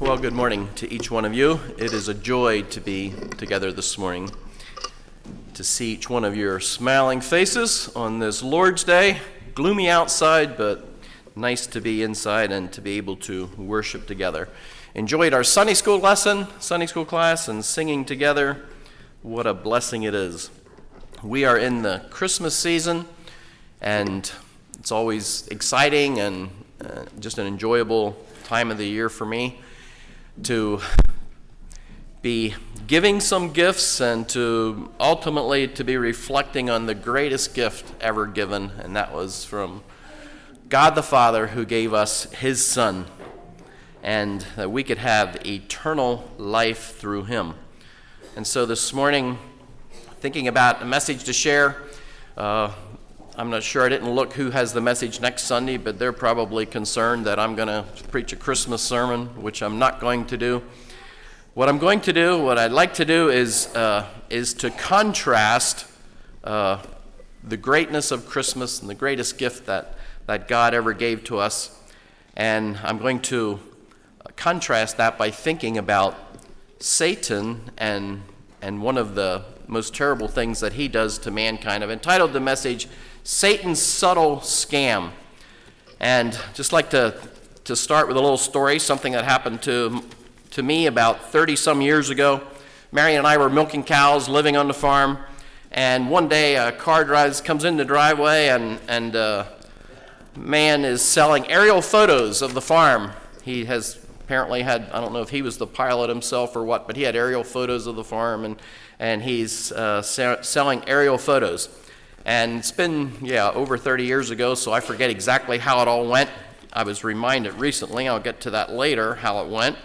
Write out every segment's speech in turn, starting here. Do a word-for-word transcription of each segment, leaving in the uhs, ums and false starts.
Well, good morning to each one of you. It is a joy to be together this morning, to see each one of your smiling faces on this Lord's Day. Gloomy outside, but nice to be inside and to be able to worship together. Enjoyed our Sunday school lesson, Sunday school class, and singing together. What a blessing it is. We are in the Christmas season, and it's always exciting and uh, just an enjoyable time of the year for me to be giving some gifts and to ultimately to be reflecting on the greatest gift ever given, and that was from God the Father, who gave us his Son, and that we could have eternal life through him. And so this morning, thinking about a message to share, uh, I'm not sure, I didn't look who has the message next Sunday, but they're probably concerned that I'm going to preach a Christmas sermon, which I'm not going to do. What I'm going to do, what I'd like to do is uh, is to contrast uh, the greatness of Christmas and the greatest gift that, that God ever gave to us. And I'm going to contrast that by thinking about Satan and and one of the most terrible things that he does to mankind. I've entitled the message, Satan's Subtle Scam. And just like to to start with a little story, something that happened to to me about thirty-some years ago. Mary and I were milking cows, living on the farm, and one day a car drives comes in the driveway, and and uh, man is selling aerial photos of the farm. He has apparently had, I don't know if he was the pilot himself or what, but he had aerial photos of the farm, and and he's uh, sa- selling aerial photos. And it's been, yeah, over thirty years ago, so I forget exactly how it all went. I was reminded recently, I'll get to that later, how it went.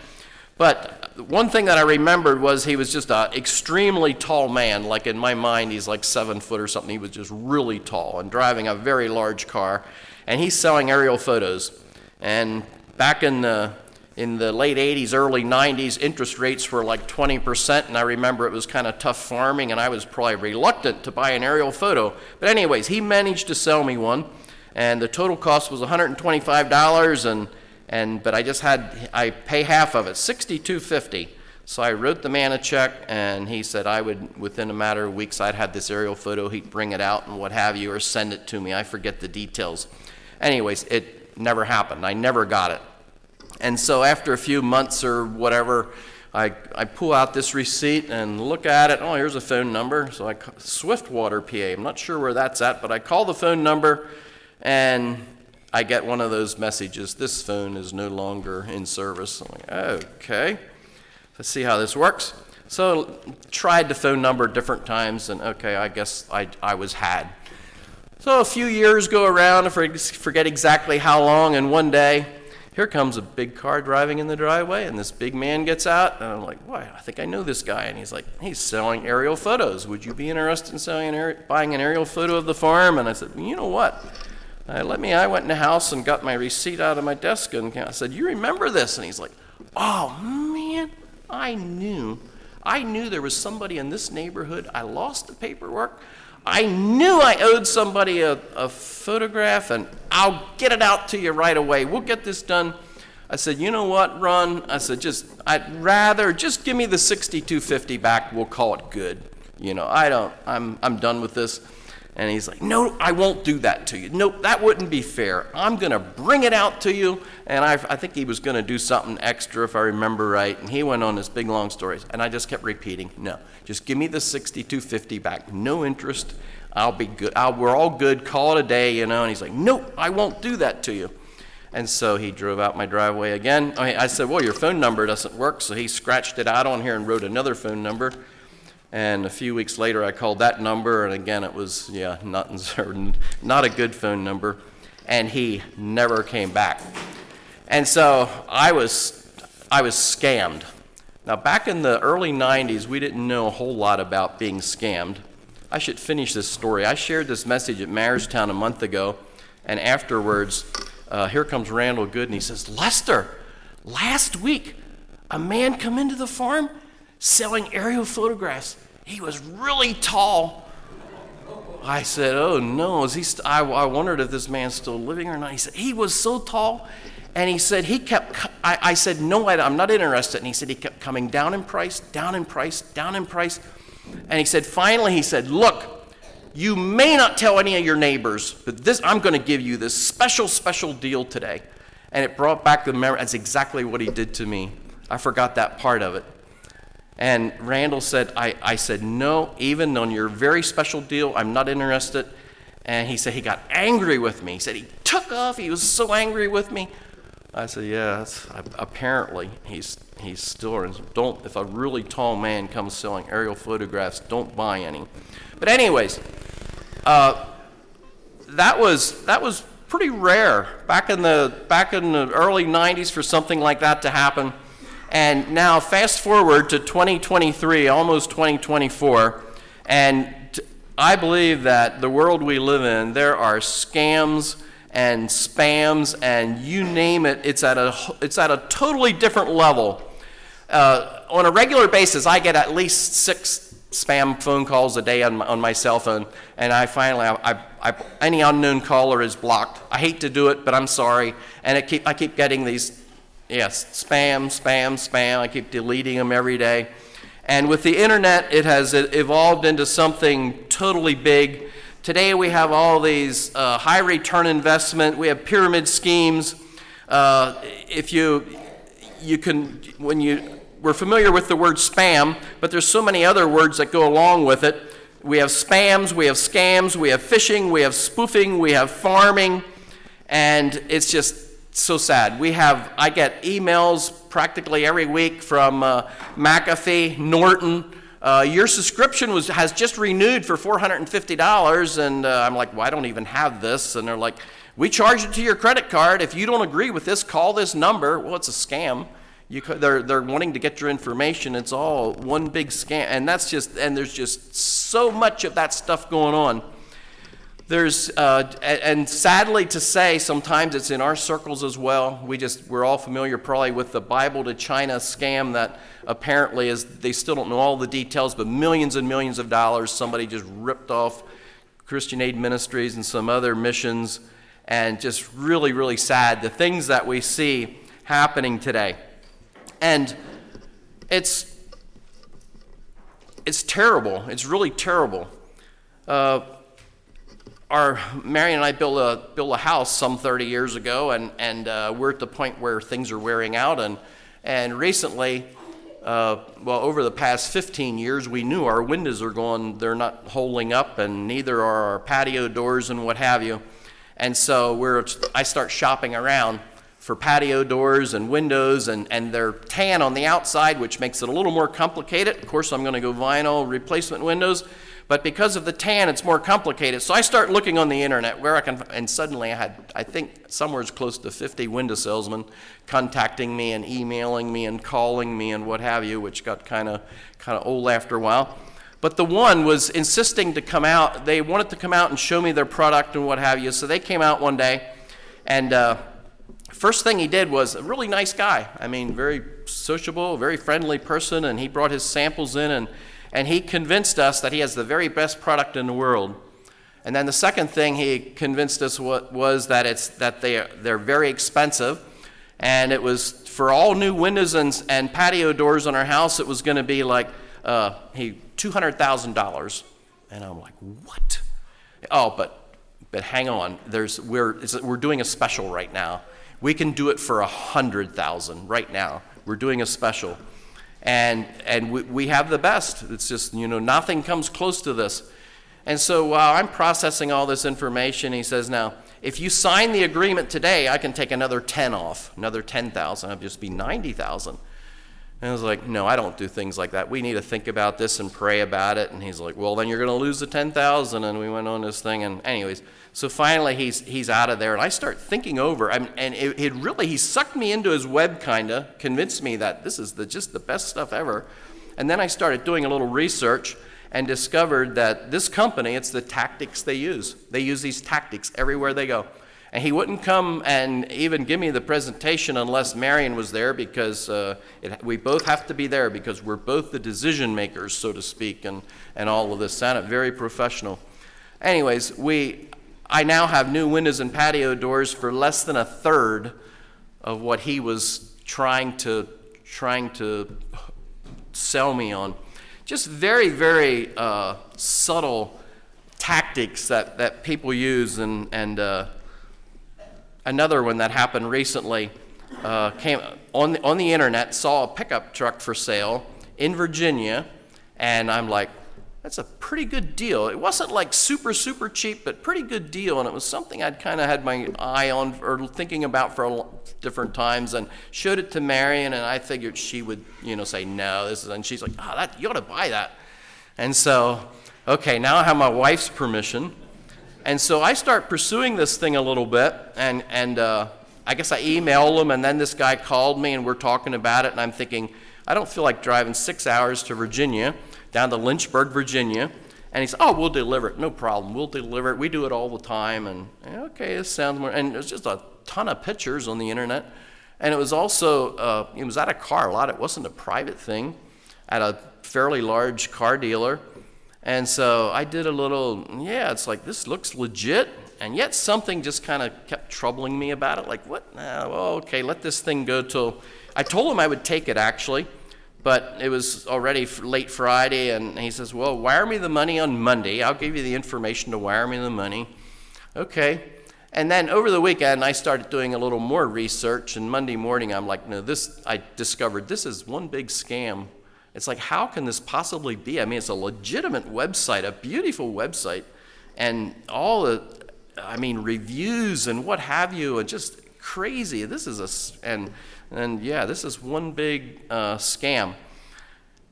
But one thing that I remembered was he was just an extremely tall man. Like in my mind, he's like seven foot or something. He was just really tall and driving a very large car. And he's selling aerial photos. And back in the, in the late eighties, early nineties, interest rates were like twenty percent, and I remember it was kind of tough farming, and I was probably reluctant to buy an aerial photo. But anyways, he managed to sell me one, and the total cost was one hundred twenty-five dollars, and and but I just had, I pay half of it, sixty-two fifty. So I wrote the man a check, and he said I would, within a matter of weeks, I'd have this aerial photo, he'd bring it out and what have you, or send it to me, I forget the details. Anyways, it never happened, I never got it. And so after a few months or whatever, I, I pull out this receipt and look at it. Oh, here's a phone number. So I call Swiftwater P A. I'm not sure where that's at, but I call the phone number, and I get one of those messages. This phone is no longer in service. I'm like, okay, let's see how this works. So tried the phone number different times, and okay, I guess I, I was had. So a few years go around, I forget exactly how long, and one day, here comes a big car driving in the driveway, and this big man gets out, and I'm like, why, I think I know this guy. And he's like, he's selling aerial photos. Would you be interested in selling an aer- buying an aerial photo of the farm? And I said, well, you know what? I, let me, I went in the house and got my receipt out of my desk, and I said, you remember this? And he's like, oh, man, I knew. I knew there was somebody in this neighborhood. I lost the paperwork. I knew I owed somebody a, a photograph, and I'll get it out to you right away. We'll get this done. I said, you know what, Ron? I said, just, I'd rather, just give me the sixty-two fifty back. We'll call it good. You know, I don't, I'm I'm done with this. And he's like, no, I won't do that to you. Nope, that wouldn't be fair. I'm going to bring it out to you. And I I think he was going to do something extra, if I remember right. And he went on this big, long story. And I just kept repeating, no, just give me the sixty-two fifty back. No interest. I'll be good. I'll, we're all good. Call it a day, you know. And he's like, nope, I won't do that to you. And so he drove out my driveway again. I, I said, well, your phone number doesn't work. So he scratched it out on here and wrote another phone number. And a few weeks later, I called that number, and again, it was, yeah, not certain, not a good phone number, and he never came back. And so I was, I was scammed. Now, back in the early nineties, we didn't know a whole lot about being scammed. I should finish this story. I shared this message at Maristown a month ago, and afterwards, uh, here comes Randall Good, and he says, Lester, last week, a man come into the farm selling aerial photographs. He was really tall. I said, oh no, is he st- I, I wondered if this man's still living or not. He said, he was so tall, And he said, he kept, I, I said, no, I, I'm not interested. And he said, he kept coming down in price, down in price, down in price. And he said, finally, he said, look, you may not tell any of your neighbors, but this, I'm going to give you this special, special deal today. And it brought back the memory. That's exactly what he did to me. I forgot that part of it. And Randall said, I, I said, no, even on your very special deal, I'm not interested. And he said, he got angry with me. He said, he took off. He was so angry with me. I said, yeah, that's, apparently he's he's still, don't, if a really tall man comes selling aerial photographs, don't buy any. But anyways, uh, that was that was pretty rare back in the back in the early nineties for something like that to happen. And now fast forward to twenty twenty-three, almost twenty twenty-four, and t- I believe that the world we live in, there are scams and spams, and you name it, it's at a it's at a totally different level. Uh, on a regular basis, I get at least six spam phone calls a day on my, on my cell phone, and I finally, I, I, I, any unknown caller is blocked. I hate to do it, but I'm sorry, and I keep I keep getting these, yes, spam, spam, spam. I keep deleting them every day, and with the internet, it has evolved into something totally big. Today we have all these uh, high return investment. We have pyramid schemes. Uh, if you, you can, when you, we're familiar with the word spam, but there's so many other words that go along with it. We have spams, we have scams, we have phishing, we have spoofing, we have farming, and it's just so sad. We have, I get emails practically every week from uh, McAfee, Norton. Uh, your subscription was has just renewed for four hundred fifty dollars, and uh, I'm like, well, I don't even have this. And they're like, we charge it to your credit card. If you don't agree with this, call this number. Well, it's a scam. You co- they're they're wanting to get your information. It's all one big scam, and that's just and there's just so much of that stuff going on. There's uh, and, and sadly to say, sometimes it's in our circles as well. We just we're all familiar probably with the Bible to China scam that. Apparently, is they still don't know all the details, but millions and millions of dollars somebody just ripped off Christian Aid Ministries and some other missions, and just really, really sad the things that we see happening today. And it's it's terrible. It's really terrible. Uh, our Marion and I built a built a house some thirty years ago, and and uh, we're at the point where things are wearing out, and and recently. Uh, well, over the past fifteen years, we knew our windows are going, they're not holding up, and neither are our patio doors and what have you. And so we're, I start shopping around for patio doors and windows, and, and they're tan on the outside, which makes it a little more complicated. Of course, I'm going to go vinyl replacement windows, but because of the tan, it's more complicated. So I start looking on the internet where I can, and suddenly I had, I think, somewhere close to fifty window salesmen contacting me and emailing me and calling me and what have you, which got kind of kind of old after a while. But the one was insisting to come out. They wanted to come out and show me their product and what have you. So they came out one day, and uh, first thing he did was a really nice guy. I mean, very sociable, very friendly person, and he brought his samples in and. And he convinced us that he has the very best product in the world. And then the second thing he convinced us was that it's that they they're very expensive, and it was for all new windows and, and patio doors on our house. It was going to be like uh, he two hundred thousand dollars, and I'm like, what? Oh, but but hang on, there's we're it's, we're doing a special right now. We can do it for a hundred thousand right now. We're doing a special. And and we, we have the best. It's just, you know, nothing comes close to this. And so while I'm processing all this information, he says, now, if you sign the agreement today, I can take another ten off, another ten thousand. It'll just be ninety thousand. And I was like, no, I don't do things like that. We need to think about this and pray about it. And he's like, well, then you're going to lose the ten thousand. And we went on this thing. And anyways, so finally he's he's out of there. And I start thinking over. I'm, and it, it really, he sucked me into his web, kind of, convinced me that this is the, just the best stuff ever. And then I started doing a little research and discovered that this company, it's the tactics they use. They use these tactics everywhere they go. And he wouldn't come and even give me the presentation unless Marion was there, because uh, it, we both have to be there because we're both the decision makers, so to speak, and, and all of this. Sounded very professional. Anyways, we I now have new windows and patio doors for less than a third of what he was trying to trying to sell me on. Just very, very uh, subtle tactics that, that people use. And, and uh, another one that happened recently, uh, came on the, on the internet, saw a pickup truck for sale in Virginia, and I'm like, that's a pretty good deal. It wasn't like super, super cheap, but pretty good deal, and it was something I'd kind of had my eye on or thinking about for a lot, different times, and showed it to Marion, and I figured she would, you know, say, no, this is, and she's like, oh, that, you ought to buy that. And so, okay, now I have my wife's permission, and so I start pursuing this thing a little bit, and, and uh, I guess I emailed him, and then this guy called me, and we're talking about it, and I'm thinking, I don't feel like driving six hours to Virginia, down to Lynchburg, Virginia, and he said, oh, we'll deliver it, no problem, we'll deliver it, we do it all the time, and okay, this sounds more, and there's just a ton of pictures on the internet, and it was also, uh, it was at a car lot, it wasn't a private thing, at a fairly large car dealer, and so I did a little, yeah, it's like, this looks legit, and yet something just kind of kept troubling me about it, like, what, nah, well, okay, let this thing go till, I told him I would take it actually, but it was already late Friday, and he says, well, wire me the money on Monday. I'll give you the information to wire me the money. Okay. And then over the weekend, I started doing a little more research, and Monday morning, I'm like, no, this, I discovered this is one big scam. It's like, how can this possibly be? I mean, it's a legitimate website, a beautiful website, and all the, I mean, reviews and what have you, and just crazy. This is a, and and yeah, this is one big uh, scam.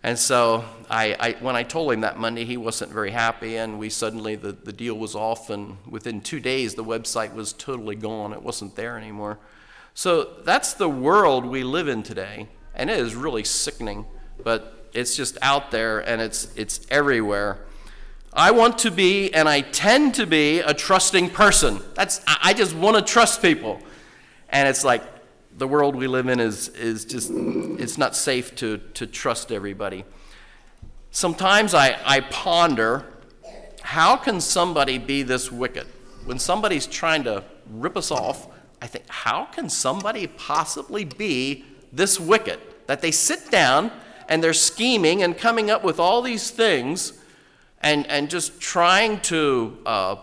And so I, I, when I told him that Monday, he wasn't very happy, and we suddenly, the, the deal was off, and within two days, the website was totally gone. It wasn't there anymore. So that's the world we live in today, and it is really sickening, but it's just out there, and it's it's everywhere. I want to be, and I tend to be, a trusting person. That's I just want to trust people. And it's like, the world we live in is is just, it's not safe to, to trust everybody. Sometimes I, I ponder, how can somebody be this wicked? When somebody's trying to rip us off, I think, how can somebody possibly be this wicked? That they sit down and they're scheming and coming up with all these things and, and just trying to uh,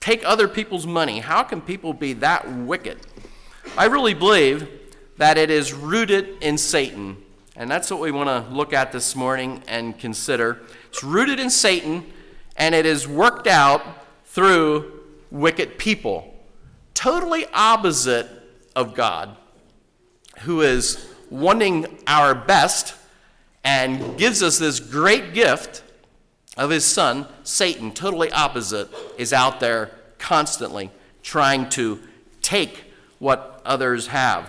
take other people's money. How can people be that wicked? I really believe that it is rooted in Satan, and that's what we want to look at this morning and consider. It's rooted in Satan, and it is worked out through wicked people, totally opposite of God, who is wanting our best and gives us this great gift of his son. Satan, totally opposite, is out there constantly trying to take what others have.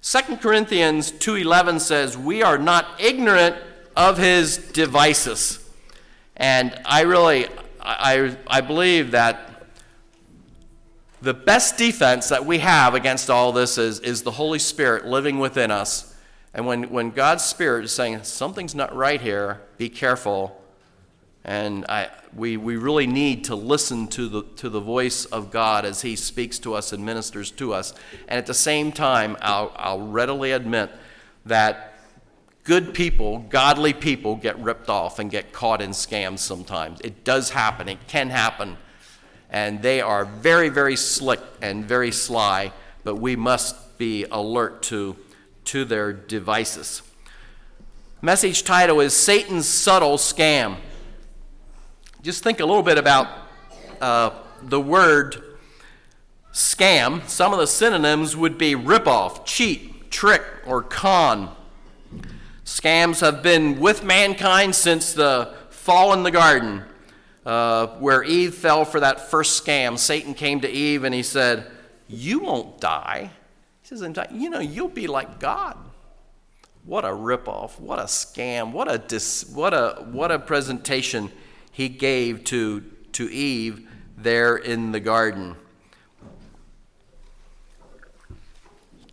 Second Corinthians two eleven says, we are not ignorant of his devices. And I really, I, I believe that the best defense that we have against all this is, is the Holy Spirit living within us. And when, when God's Spirit is saying, something's not right here, be careful. And I, we, we really need to listen to the to the voice of God as he speaks to us and ministers to us. And at the same time, I'll, I'll readily admit that good people, godly people, get ripped off and get caught in scams sometimes. It does happen. It can happen. And they are very, very slick and very sly, but we must be alert to, to their devices. Message title is Satan's Subtle Scam. Just think a little bit about uh, the word scam. Some of the synonyms would be ripoff, cheat, trick, or con. Scams have been with mankind since the fall in the garden, uh, where Eve fell for that first scam. Satan came to Eve and he said, you won't die. He says, you know, you'll be like God. What a ripoff, what a scam, what a dis- what a what a presentation he gave to, to Eve there in the garden.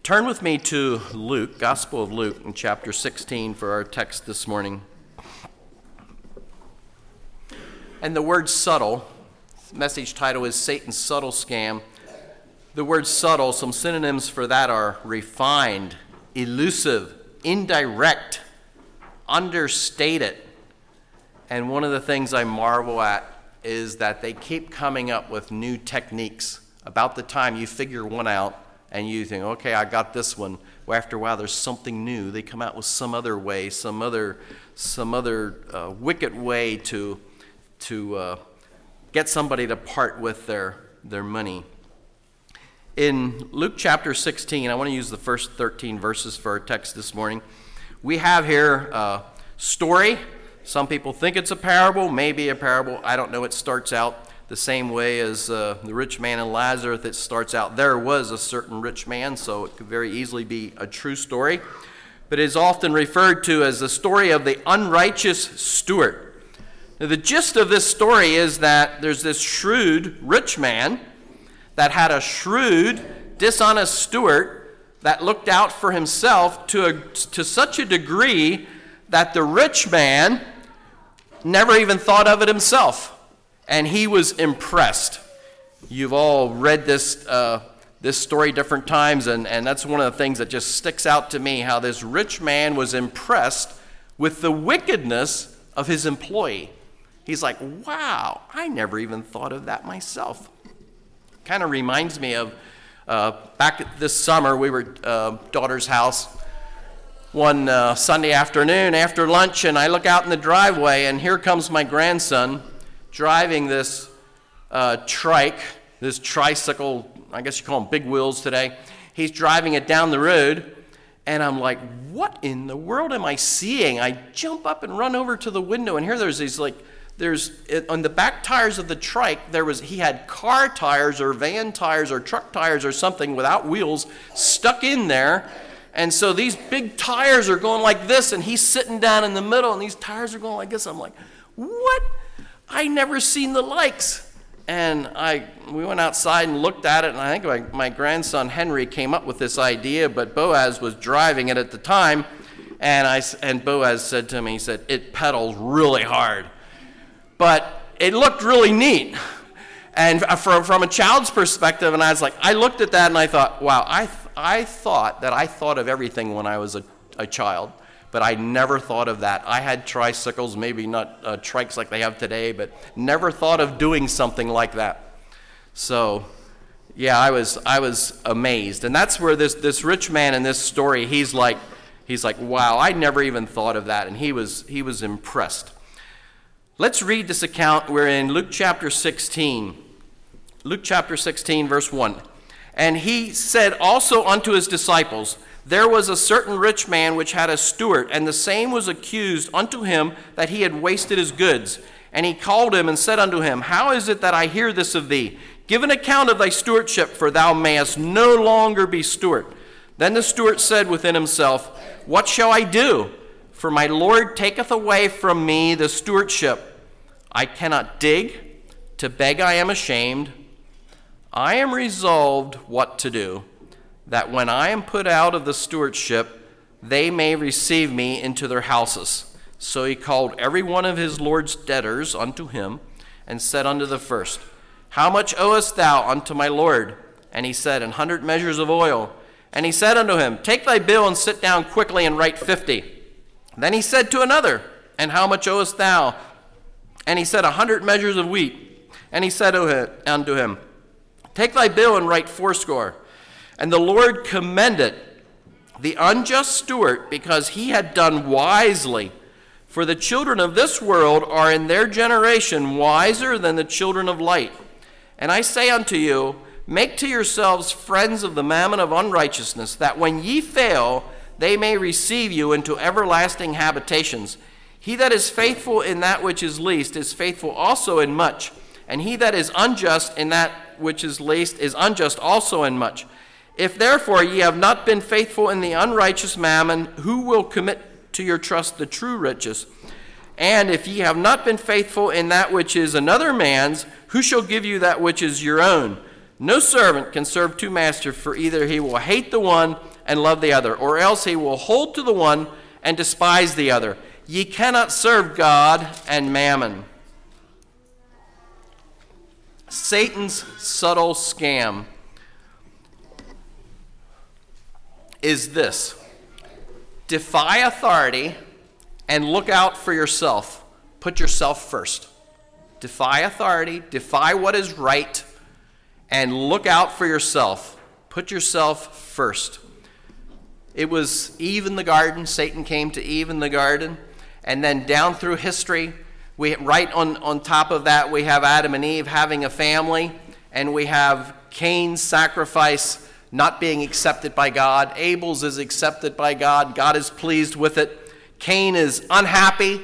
Turn with me to Luke, Gospel of Luke, in chapter sixteen for our text this morning. And the word subtle, message title is Satan's Subtle Scam. The word subtle, some synonyms for that are refined, elusive, indirect, understated. And one of the things I marvel at is that they keep coming up with new techniques. About the time you figure one out and you think, okay, I got this one. Well, after a while, there's something new. They come out with some other way, some other, some other uh, wicked way to, to uh, get somebody to part with their, their money. In Luke chapter sixteen, I want to use the first thirteen verses for our text this morning. We have here a story. Some people think it's a parable, maybe a parable. I don't know. It starts out the same way as uh, the rich man and Lazarus. It starts out, there was a certain rich man, so it could very easily be a true story. But it is often referred to as the story of the unrighteous steward. Now, the gist of this story is that there's this shrewd rich man that had a shrewd, dishonest steward that looked out for himself to a, to such a degree that the rich man never even thought of it himself, and he was impressed. You've all read this uh, this story different times, and, and that's one of the things that just sticks out to me, how this rich man was impressed with the wickedness of his employee. He's like, wow, I never even thought of that myself. Kind of reminds me of uh, back this summer, we were at uh, daughter's house one uh, Sunday afternoon after lunch, and I look out in the driveway, and here comes my grandson driving this uh, trike, this tricycle, I guess you call them big wheels today. He's driving it down the road, and I'm like, what in the world am I seeing? I jump up and run over to the window, and here there's these like, There's on the back tires of the trike, there was he had car tires or van tires or truck tires or something without wheels stuck in there. And so these big tires are going like this, and he's sitting down in the middle, and these tires are going like this. I'm like, what? I never seen the likes. And I we went outside and looked at it, and I think my, my grandson Henry came up with this idea, but Boaz was driving it at the time, and I and Boaz said to me, he said, it pedals really hard. But it looked really neat, and from, from a child's perspective, and I was like, I looked at that and I thought, wow, I th- I thought that I thought of everything when I was a, a child, but I never thought of that. I had tricycles, maybe not uh, trikes like they have today, but never thought of doing something like that. So, yeah, I was I was amazed, and that's where this this rich man in this story, he's like, he's like, wow, I never even thought of that, and he was he was impressed. Let's read this account. We're in Luke chapter sixteen. Luke chapter sixteen, verse one. And he said also unto his disciples, there was a certain rich man which had a steward, and the same was accused unto him that he had wasted his goods. And he called him and said unto him, how is it that I hear this of thee? Give an account of thy stewardship, for thou mayest no longer be steward. Then the steward said within himself, what shall I do? For my Lord taketh away from me the stewardship. I cannot dig, to beg I am ashamed. I am resolved what to do, that when I am put out of the stewardship, they may receive me into their houses. So he called every one of his Lord's debtors unto him, and said unto the first, how much owest thou unto my Lord? And he said, an hundred measures of oil. And he said unto him, take thy bill and sit down quickly and write fifty. Then he said to another, and how much owest thou? And he said, a hundred measures of wheat. And he said unto him, take thy bill and write fourscore. And the Lord commended the unjust steward, because he had done wisely. For the children of this world are in their generation wiser than the children of light. And I say unto you, make to yourselves friends of the mammon of unrighteousness, that when ye fail, they may receive you into everlasting habitations. He that is faithful in that which is least is faithful also in much, and he that is unjust in that which is least is unjust also in much. If therefore ye have not been faithful in the unrighteous mammon, who will commit to your trust the true riches? And if ye have not been faithful in that which is another man's, who shall give you that which is your own? No servant can serve two masters, for either he will hate the one and love the other, or else he will hold to the one and despise the other. Ye cannot serve God and mammon. Satan's subtle scam. is this: defy authority and look out for yourself. Put yourself first. Defy authority, defy what is right, and look out for yourself. Put yourself first. It was Eve in the garden. Satan came to Eve in the garden. And then down through history, we right on, on top of that, we have Adam and Eve having a family, and we have Cain's sacrifice not being accepted by God. Abel's is accepted by God. God is pleased with it. Cain is unhappy.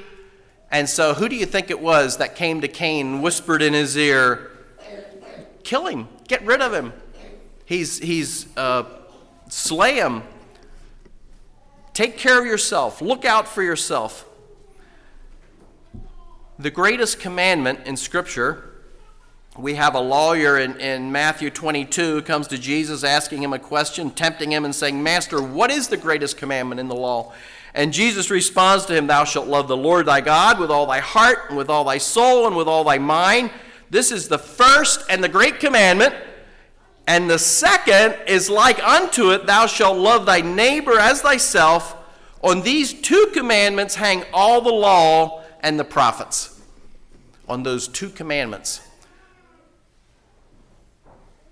And so who do you think it was that came to Cain and whispered in his ear, kill him, get rid of him. He's, he's uh, slay him. Take care of yourself. Look out for yourself. The greatest commandment in Scripture, we have a lawyer in, in Matthew twenty-two comes to Jesus asking him a question, tempting him and saying, Master, what is the greatest commandment in the law? And Jesus responds to him, Thou shalt love the Lord thy God with all thy heart and with all thy soul and with all thy mind. This is the first and the great commandment. And the second is like unto it, Thou shalt love thy neighbor as thyself. On these two commandments hang all the law and the prophets. On those two commandments.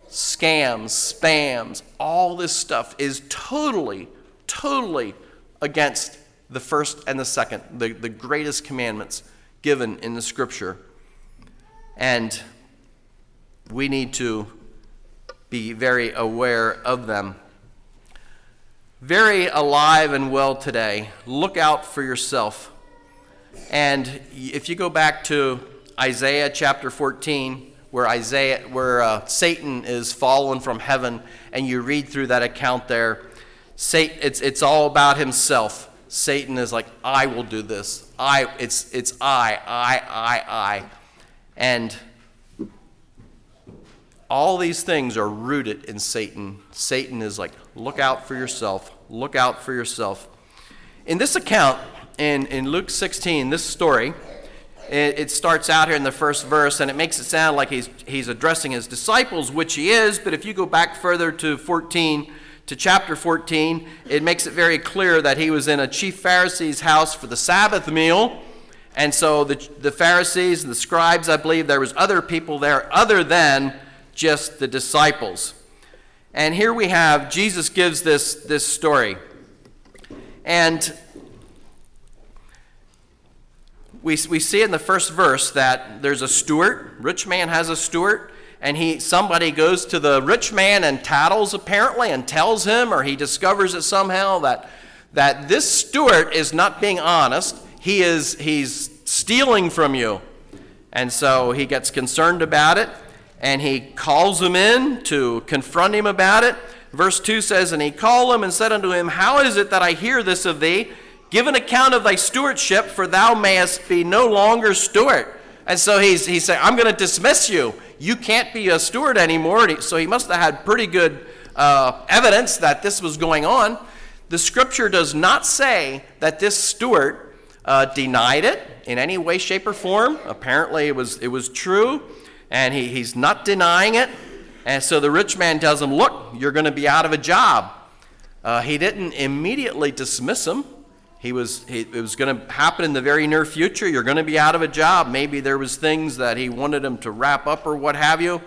Scams, spams, all this stuff is totally, totally against the first and the second, the, the greatest commandments given in the Scripture. And we need to be very aware of them. Very alive and well today. Look out for yourself. And if you go back to Isaiah chapter fourteen, where Isaiah, where uh, Satan is fallen from heaven, and you read through that account there, Satan, it's it's all about himself. Satan is like, I will do this. I it's it's I, I, I, I. And all these things are rooted in Satan. Satan is like, look out for yourself. Look out for yourself. In this account, in, in Luke sixteen, this story, it, it starts out here in the first verse, and it makes it sound like he's he's addressing his disciples, which he is. But if you go back further to fourteen, to chapter fourteen, it makes it very clear that he was in a chief Pharisee's house for the Sabbath meal. And so the, the Pharisees and the scribes, I believe, there was other people there other than just the disciples. And here we have, Jesus gives this, this story. And we, we see in the first verse that there's a steward, rich man has a steward, and he somebody goes to the rich man and tattles apparently and tells him, or he discovers it somehow, that that this steward is not being honest. He is he's stealing from you. And so he gets concerned about it, and he calls him in to confront him about it. Verse two says, And he called him and said unto him, How is it that I hear this of thee? Give an account of thy stewardship, for thou mayest be no longer steward. And so he's he said, I'm going to dismiss you. You can't be a steward anymore. So he must have had pretty good uh, evidence that this was going on. The Scripture does not say that this steward uh, denied it in any way, shape, or form. Apparently it was, it was true, and he, he's not denying it. And so the rich man tells him, look, you're going to be out of a job. Uh, he didn't immediately dismiss him. He was he, it was going to happen in the very near future. You're going to be out of a job. Maybe there was things that he wanted him to wrap up or what have you.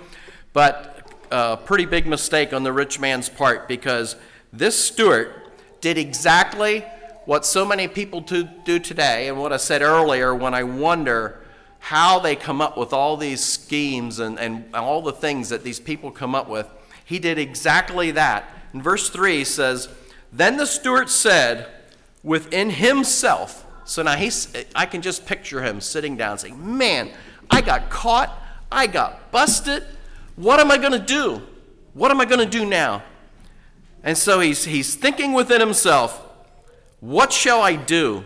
But a pretty big mistake on the rich man's part, because this steward did exactly what so many people to, do today, and what I said earlier when I wonder how they come up with all these schemes and, and all the things that these people come up with. He did exactly that. And verse three says, Then the steward said within himself, so now he's, I can just picture him sitting down saying, man, I got caught, I got busted, what am I going to do? What am I going to do now? And so he's, he's thinking within himself, what shall I do?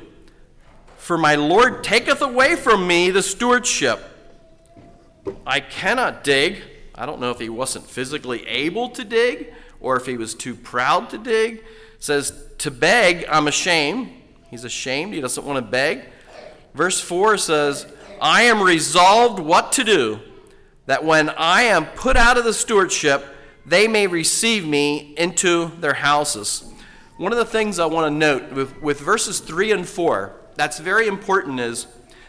For my Lord taketh away from me the stewardship. I cannot dig. I don't know if he wasn't physically able to dig or if he was too proud to dig. Says, to beg, I'm ashamed. He's ashamed. He doesn't want to beg. Verse four says, I am resolved what to do, that when I am put out of the stewardship, they may receive me into their houses. One of the things I want to note with, with verses three and four that's very important is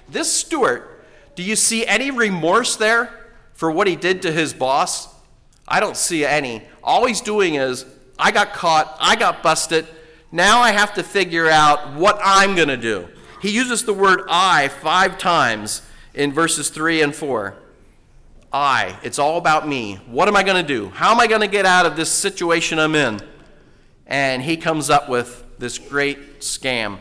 this Stewart, do you see any remorse there for what he did to his boss? I don't see any. All he's doing is, I got caught, I got busted, now I have to figure out what I'm going to do. He uses the word I five times in verses three and four. I, it's all about me. What am I going to do? How am I going to get out of this situation I'm in? And he comes up with this great scam.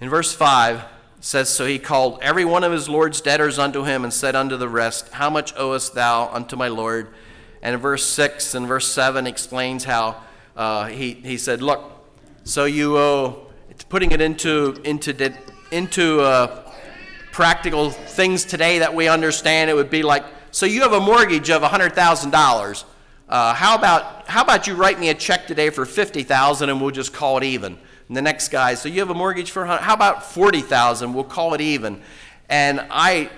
In verse five, it says, So he called every one of his Lord's debtors unto him and said unto the rest, How much owest thou unto my Lord? And in verse six and verse seven explains how uh, he, he said, Look, so you owe, it's putting it into, into, into uh, practical things today that we understand, it would be like, so you have a mortgage of one hundred thousand dollars. Uh, how about how about you write me a check today for fifty thousand dollars and we'll just call it even. And the next guy, so you have a mortgage for one hundred thousand dollars. How about forty thousand dollars? We'll call it even. And I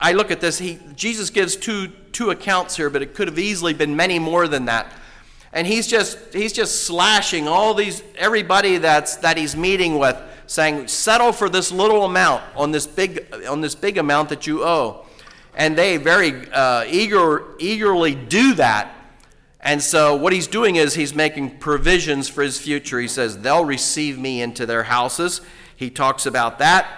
I look at this. He Jesus gives two two accounts here, but it could have easily been many more than that. And he's just he's just slashing all these everybody that's that he's meeting with, saying settle for this little amount on this big on this big amount that you owe. And they very uh, eager eagerly do that. And so what he's doing is he's making provisions for his future. He says, they'll receive me into their houses. He talks about that.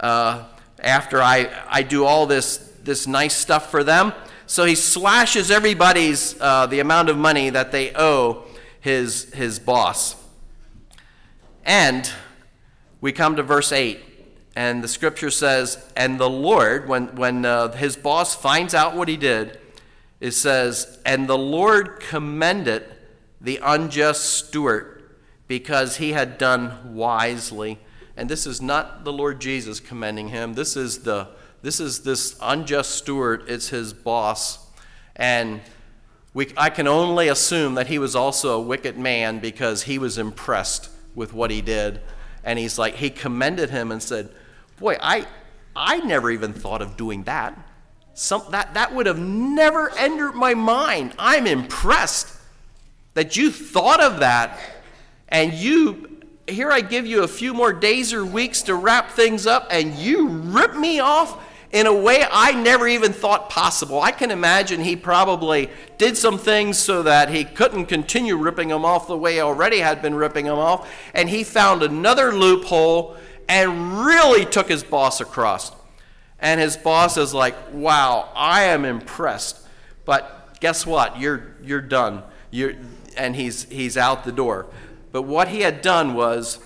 Uh, after I, I do all this this nice stuff for them. So he slashes everybody's, uh, the amount of money that they owe his, his boss. And we come to verse eight. And the scripture says, and the Lord, when, when uh, his boss finds out what he did, it says, and the Lord commended the unjust steward because he had done wisely. And this is not the Lord Jesus commending him. This is the this is this unjust steward. It's his boss. And we I can only assume that he was also a wicked man because he was impressed with what he did. And he's like, he commended him and said, boy, I I never even thought of doing that. Some, that, that would have never entered my mind. I'm impressed that you thought of that. And you, here I give you a few more days or weeks to wrap things up, and you rip me off in a way I never even thought possible. I can imagine he probably did some things so that he couldn't continue ripping them off the way he already had been ripping them off. And he found another loophole and really took his boss across. And his boss is like, wow, I am impressed. But guess what? You're you're done. You're, and he's he's out the door. But what he had done was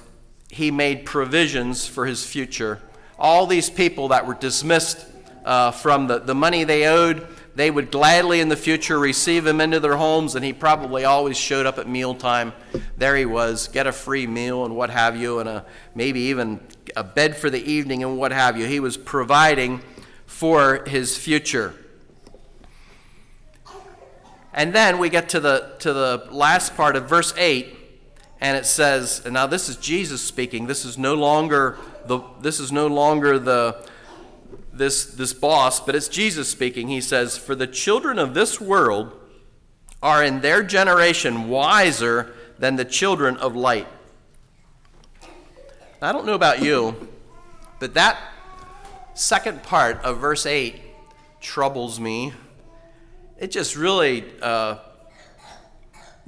he made provisions for his future. All these people that were dismissed uh, from the, the money they owed, they would gladly in the future receive him into their homes, and he probably always showed up at mealtime. There he was, get a free meal and what have you, and a, maybe even a bed for the evening and what have you. He was providing for his future. And then we get to the to the last part of verse eight, and it says, and now this is Jesus speaking. This is no longer the this is no longer the this this boss, but it's Jesus speaking. He says, for the children of this world are in their generation wiser than the children of light. I don't know about you, but that second part of verse eight troubles me. It just really, uh,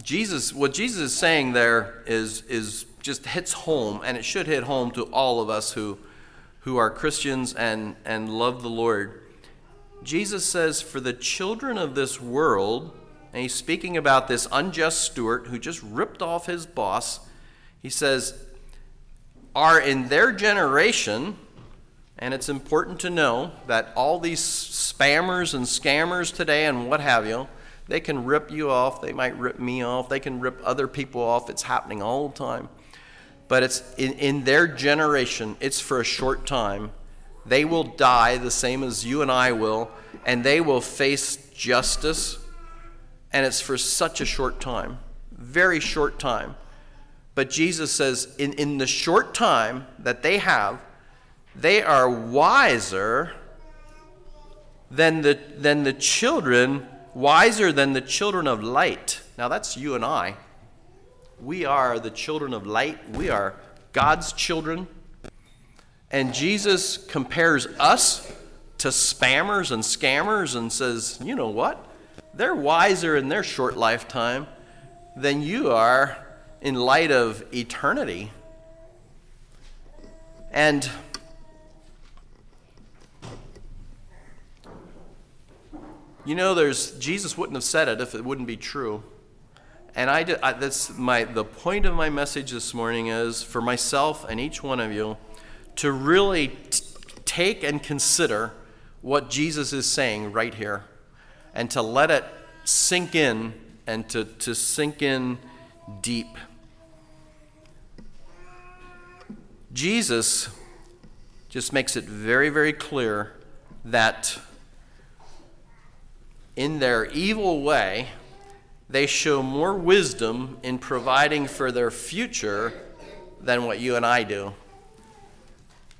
Jesus, what Jesus is saying there is is just hits home, and it should hit home to all of us who who are Christians and, and love the Lord. Jesus says, for the children of this world, and he's speaking about this unjust steward who just ripped off his boss, he says, are in their generation, and it's important to know that all these spammers and scammers today and what have you, they can rip you off, they might rip me off, they can rip other people off, it's happening all the time. But it's in, in their generation, it's for a short time. They will die the same as you and I will, and they will face justice, and it's for such a short time, very short time. But Jesus says, in, in the short time that they have, they are wiser than the than the children, wiser than the children of light. Now that's you and I. we are the children of light. We are God's children. And Jesus compares us to spammers and scammers and says, you know what? They're wiser in their short lifetime than you are in light of eternity. And you know, there's Jesus wouldn't have said it if it wouldn't be true. And I, I that's my the point of my message this morning is for myself and each one of you to really t- take and consider what Jesus is saying right here, and to let it sink in, and to, to sink in deep. Jesus just makes it very, very clear that in their evil way, they show more wisdom in providing for their future than what you and I do.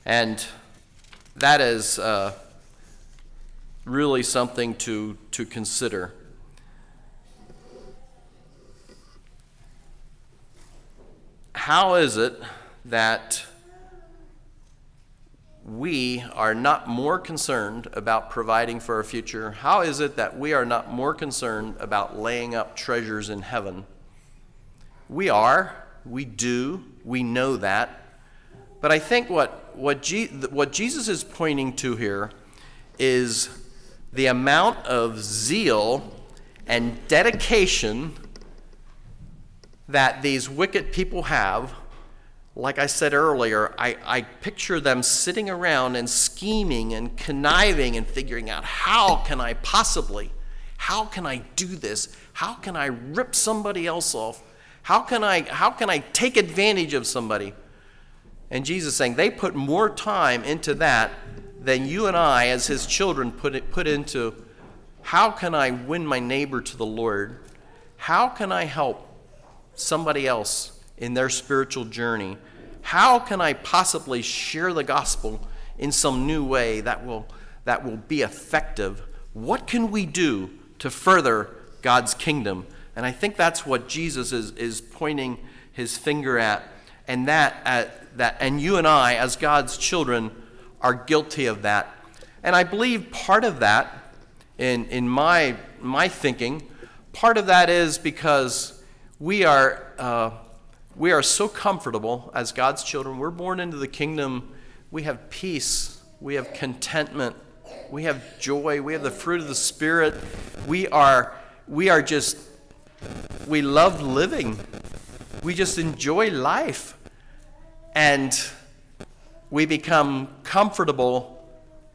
And that is uh, really something to, to consider. How is it that we are not more concerned about providing for our future? How is it that we are not more concerned about laying up treasures in heaven? We are, we do, we know that. But I think what, what, Je- what Jesus is pointing to here is the amount of zeal and dedication that these wicked people have. Like I said earlier, I, I picture them sitting around and scheming and conniving and figuring out, how can I possibly, how can I do this? How can I rip somebody else off? How can I, how can I take advantage of somebody? And Jesus is saying they put more time into that than you and I as his children put it, put into, how can I win my neighbor to the Lord? How can I help somebody else in their spiritual journey? How can I possibly share the gospel in some new way that will that will be effective? What can we do to further God's kingdom? And I think that's what Jesus is is pointing his finger at, and that at, that and you and I as God's children are guilty of that. And I believe part of that, in in my my thinking, part of that is because we are. Uh, We are so comfortable as God's children. We're born into the kingdom. We have peace. We have contentment. We have joy. We have the fruit of the Spirit. We are, we are just, we love living. We just enjoy life. And we become comfortable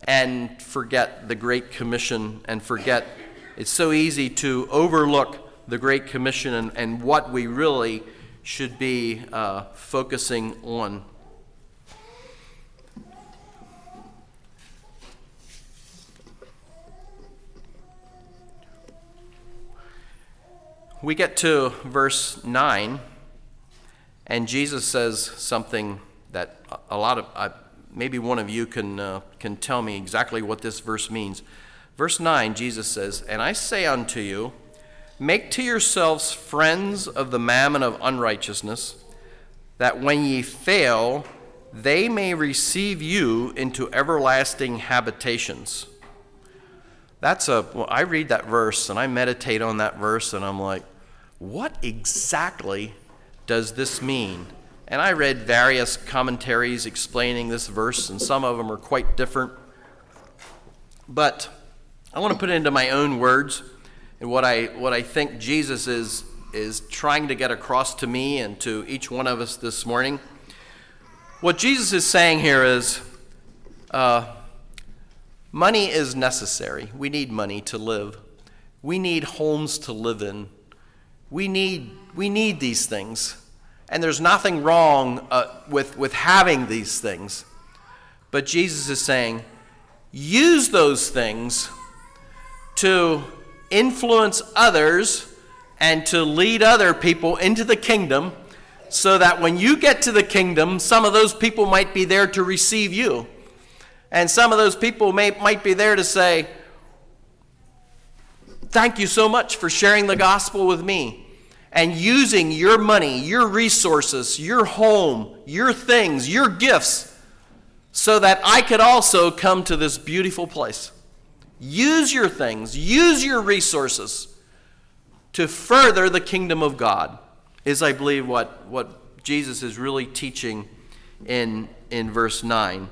and forget the Great Commission and forget. It's so easy to overlook the Great Commission and, and what we really should be uh, focusing on. We get to verse nine, and Jesus says something that a lot of, uh, maybe one of you can uh, can tell me exactly what this verse means. Verse nine, Jesus says, "And I say unto you, make to yourselves friends of the mammon of unrighteousness, that when ye fail, they may receive you into everlasting habitations." That's a, well, I read that verse and I meditate on that verse and I'm like, what exactly does this mean? And I read various commentaries explaining this verse, and some of them are quite different. But I want to put it into my own words. And what I what I think Jesus is is trying to get across to me and to each one of us this morning. What Jesus is saying here is, uh, money is necessary. We need money to live. We need homes to live in. We need we need these things, and there's nothing wrong uh, with with having these things. But Jesus is saying, use those things to influence others and to lead other people into the kingdom, so that when you get to the kingdom, some of those people might be there to receive you, and some of those people may might be there to say, thank you so much for sharing the gospel with me. and using your money, your resources, your home, your things, your gifts, so that I could also come to this beautiful place. Use your things, use your resources to further the kingdom of God is, I believe, what, what Jesus is really teaching in, in verse nine.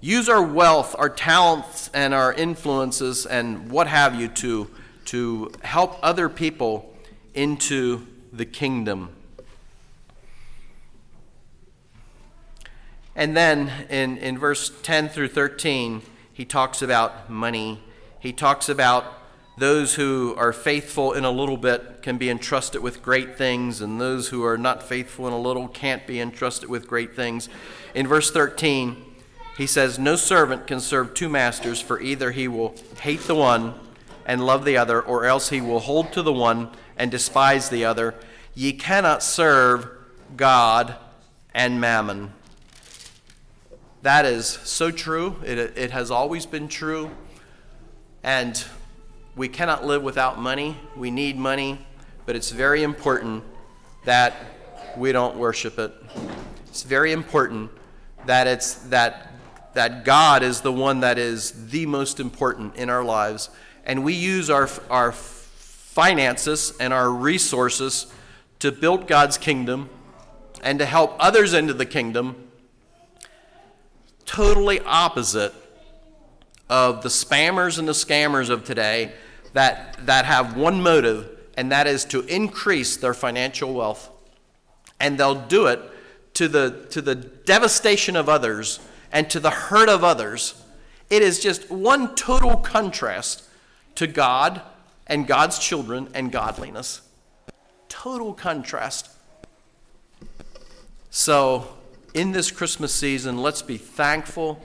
Use our wealth, our talents, and our influences, and what have you, to, to help other people into the kingdom. And then in, in verse ten through thirteen, he talks about money. He talks about those who are faithful in a little bit can be entrusted with great things, and those who are not faithful in a little can't be entrusted with great things. In verse thirteen, he says, "No servant can serve two masters, for either he will hate the one and love the other, or else he will hold to the one and despise the other. Ye cannot serve God and mammon." That is so true. It, it has always been true. And we cannot live without money. We need money. But it's very important that we don't worship it. It's very important that it's that that God is the one that is the most important in our lives. And we use our, our finances and our resources to build God's kingdom and to help others into the kingdom. Totally opposite of the spammers and the scammers of today that that have one motive, and that is to increase their financial wealth, and they'll do it to the to the devastation of others and to the hurt of others. It is just one total contrast to God and God's children and godliness. Total contrast. So in this Christmas season, let's be thankful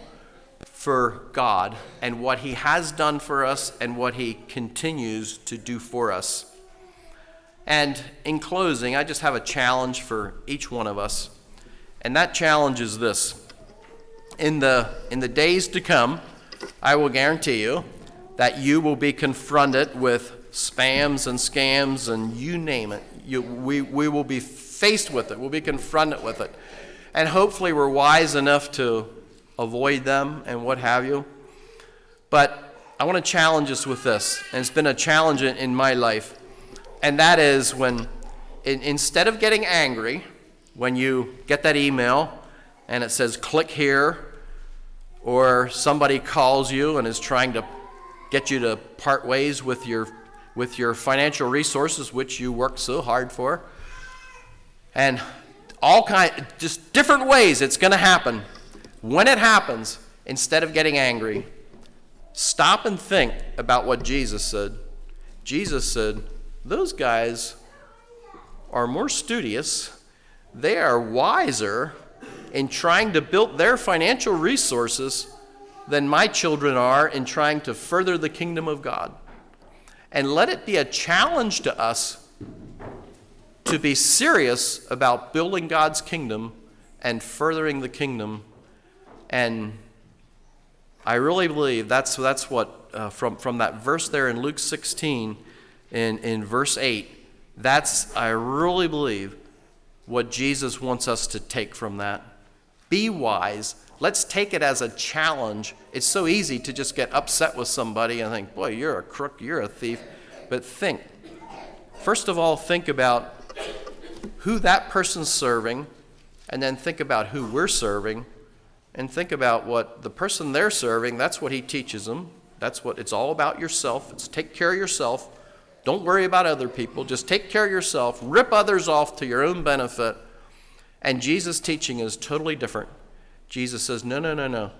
for God and what he has done for us and what he continues to do for us. And in closing, I just have a challenge for each one of us. And that challenge is this. In the, in the days to come, I will guarantee you that you will be confronted with spams and scams and you name it. You, we, we will be faced with it. We'll be confronted with it. And hopefully we're wise enough to avoid them and what have you. But I want to challenge us with this. And it's been a challenge in my life. And that is when, in, instead of getting angry, when you get that email and it says click here, or somebody calls you and is trying to get you to part ways with your, with your financial resources, which you worked so hard for, and all kind, just different ways it's going to happen. When it happens, instead of getting angry, stop and think about what Jesus said. Jesus said, those guys are more studious. They are wiser in trying to build their financial resources than my children are in trying to further the kingdom of God. And let it be a challenge to us to be serious about building God's kingdom and furthering the kingdom. And I really believe that's that's what, uh, from, from that verse there in Luke sixteen, in, in verse eight, that's, I really believe, what Jesus wants us to take from that. Be wise. Let's take it as a challenge. It's so easy to just get upset with somebody and think, boy, you're a crook, you're a thief. But think. First of all, think about who that person's serving, and then think about who we're serving, and think about what the person they're serving, that's what he teaches them. That's what it's all about, yourself. It's take care of yourself. Don't worry about other people. Just take care of yourself. Rip others off to your own benefit. And Jesus' teaching is totally different. Jesus says, no, no, no, no.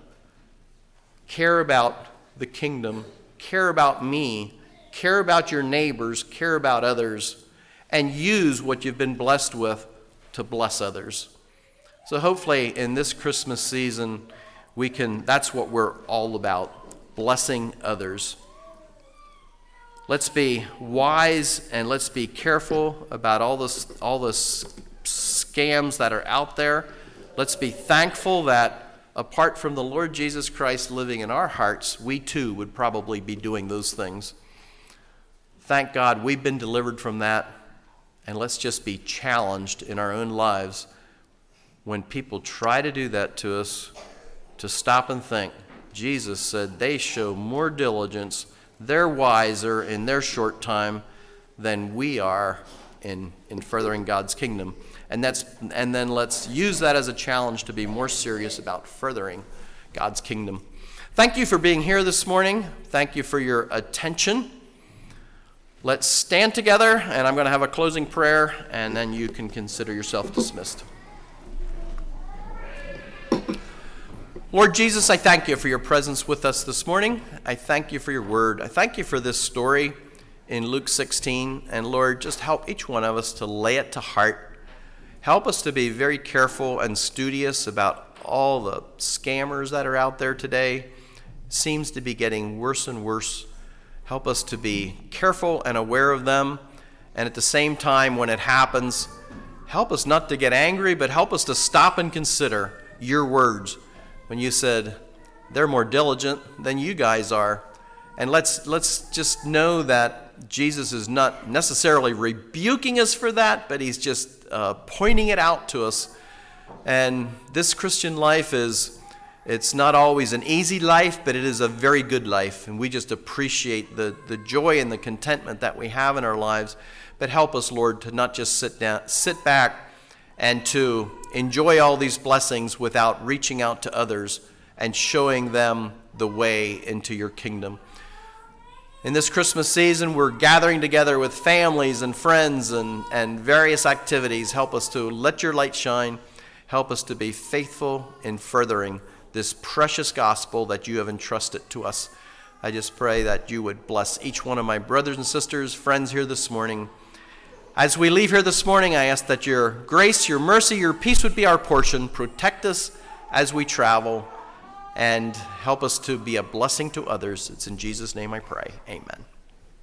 Care about the kingdom. Care about me. Care about your neighbors. Care about others. And use what you've been blessed with to bless others. So hopefully in this Christmas season, we can, that's what we're all about, blessing others. Let's be wise and let's be careful about all this, all the scams that are out there. Let's be thankful that apart from the Lord Jesus Christ living in our hearts, we too would probably be doing those things. Thank God we've been delivered from that. And let's just be challenged in our own lives when people try to do that to us, to stop and think. Jesus said they show more diligence, they're wiser in their short time than we are in, in furthering God's kingdom. And that's and then let's use that as a challenge to be more serious about furthering God's kingdom. Thank you for being here this morning. Thank you for your attention. Let's stand together, and I'm going to have a closing prayer, and then you can consider yourself dismissed. Lord Jesus, I thank you for your presence with us this morning. I thank you for your word. I thank you for this story in Luke sixteen. And Lord, just help each one of us to lay it to heart. Help us to be very careful and studious about all the scammers that are out there today. Seems to be getting worse and worse. Help us to be careful and aware of them. And at the same time, when it happens, help us not to get angry, but help us to stop and consider your words. When you said, they're more diligent than you guys are. And let's let's just know that Jesus is not necessarily rebuking us for that, but he's just uh, pointing it out to us. And this Christian life is, it's not always an easy life, but it is a very good life. And we just appreciate the, the joy and the contentment that we have in our lives. But help us, Lord, to not just sit down, sit back and to enjoy all these blessings without reaching out to others and showing them the way into your kingdom. In this Christmas season, we're gathering together with families and friends and, and various activities. Help us to let your light shine. Help us to be faithful in furthering this precious gospel that you have entrusted to us. I just pray that you would bless each one of my brothers and sisters, friends here this morning. As we leave here this morning, I ask that your grace, your mercy, your peace would be our portion. Protect us as we travel and help us to be a blessing to others. It's in Jesus' name I pray. Amen.